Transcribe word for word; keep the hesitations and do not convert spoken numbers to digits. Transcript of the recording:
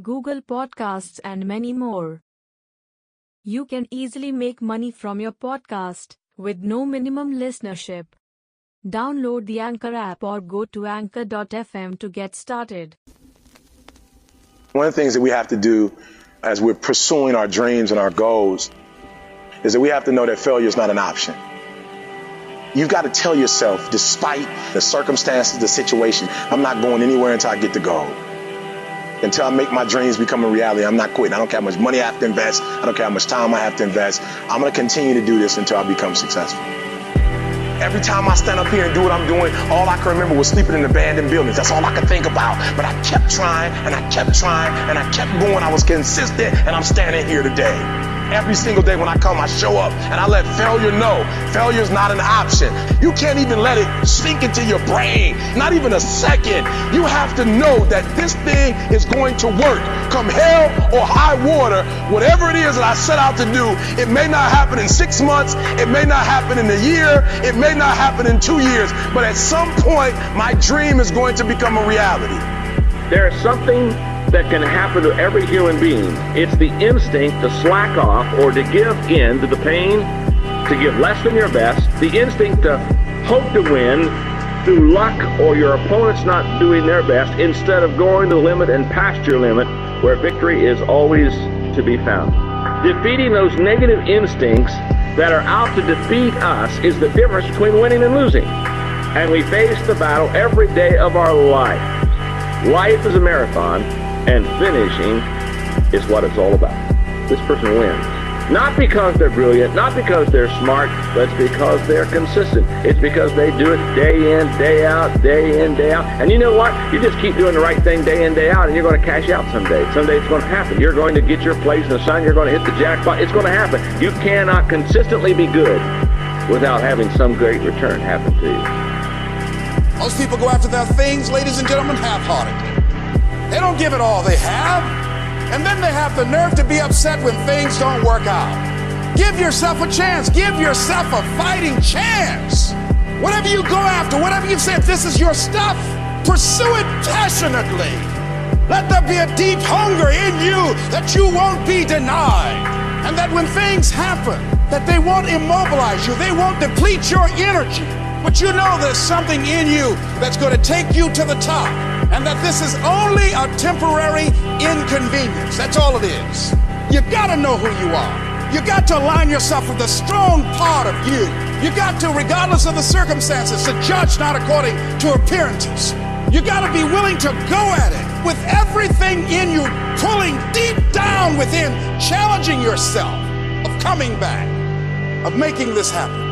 Google Podcasts, and many more. You can easily make money from your podcast with no minimum listenership. Download the Anchor app or go to anchor dot f m to get started. One of the things that we have to do as we're pursuing our dreams and our goals is that we have to know that failure is not an option. You've got to tell yourself, despite the circumstances, the situation, I'm not going anywhere until I get the goal. Until I make my dreams become a reality, I'm not quitting. I don't care how much money I have to invest. I don't care how much time I have to invest. I'm going to continue to do this until I become successful. Every time I stand up here and do what I'm doing, all I can remember was sleeping in abandoned buildings. That's all I could think about. But I kept trying and I kept trying and I kept going. I was consistent, and I'm standing here today. Every single day when I come, I show up and I let failure know. Failure is not an option. You can't even let it sink into your brain, not even a second. You have to know that this thing is going to work. Come hell or high water, whatever it is that I set out to do, it may not happen in six months, it may not happen in a year, it may not happen in two years, but at some point, my dream is going to become a reality. There is something that can happen to every human being. It's the instinct to slack off or to give in to the pain, to give less than your best, the instinct to hope to win through luck or your opponents not doing their best instead of going to the limit and past your limit where victory is always to be found. Defeating those negative instincts that are out to defeat us is the difference between winning and losing. And we face the battle every day of our life. Life is a marathon, and finishing is what it's all about. This person wins. Not because they're brilliant, not because they're smart, but it's because they're consistent. It's because they do it day in, day out, day in, day out. And you know what? You just keep doing the right thing day in, day out, and you're going to cash out someday. Someday it's going to happen. You're going to get your place in the sun. You're going to hit the jackpot. It's going to happen. You cannot consistently be good without having some great return happen to you. Most people go after their things, ladies and gentlemen, half-hearted. They don't give it all they have. And then they have the nerve to be upset when things don't work out. Give yourself a chance. Give yourself a fighting chance. Whatever you go after, whatever you say, if this is your stuff, pursue it passionately. Let there be a deep hunger in you that you won't be denied. And that when things happen, that they won't immobilize you. They won't deplete your energy. But you know there's something in you that's going to take you to the top, and that this is only a temporary inconvenience. That's all it is. You've got to know who you are. You've got to align yourself with the strong part of you. You've got to, regardless of the circumstances, to judge not according to appearances. You've got to be willing to go at it with everything in you, pulling deep down within, challenging yourself, of coming back, of making this happen.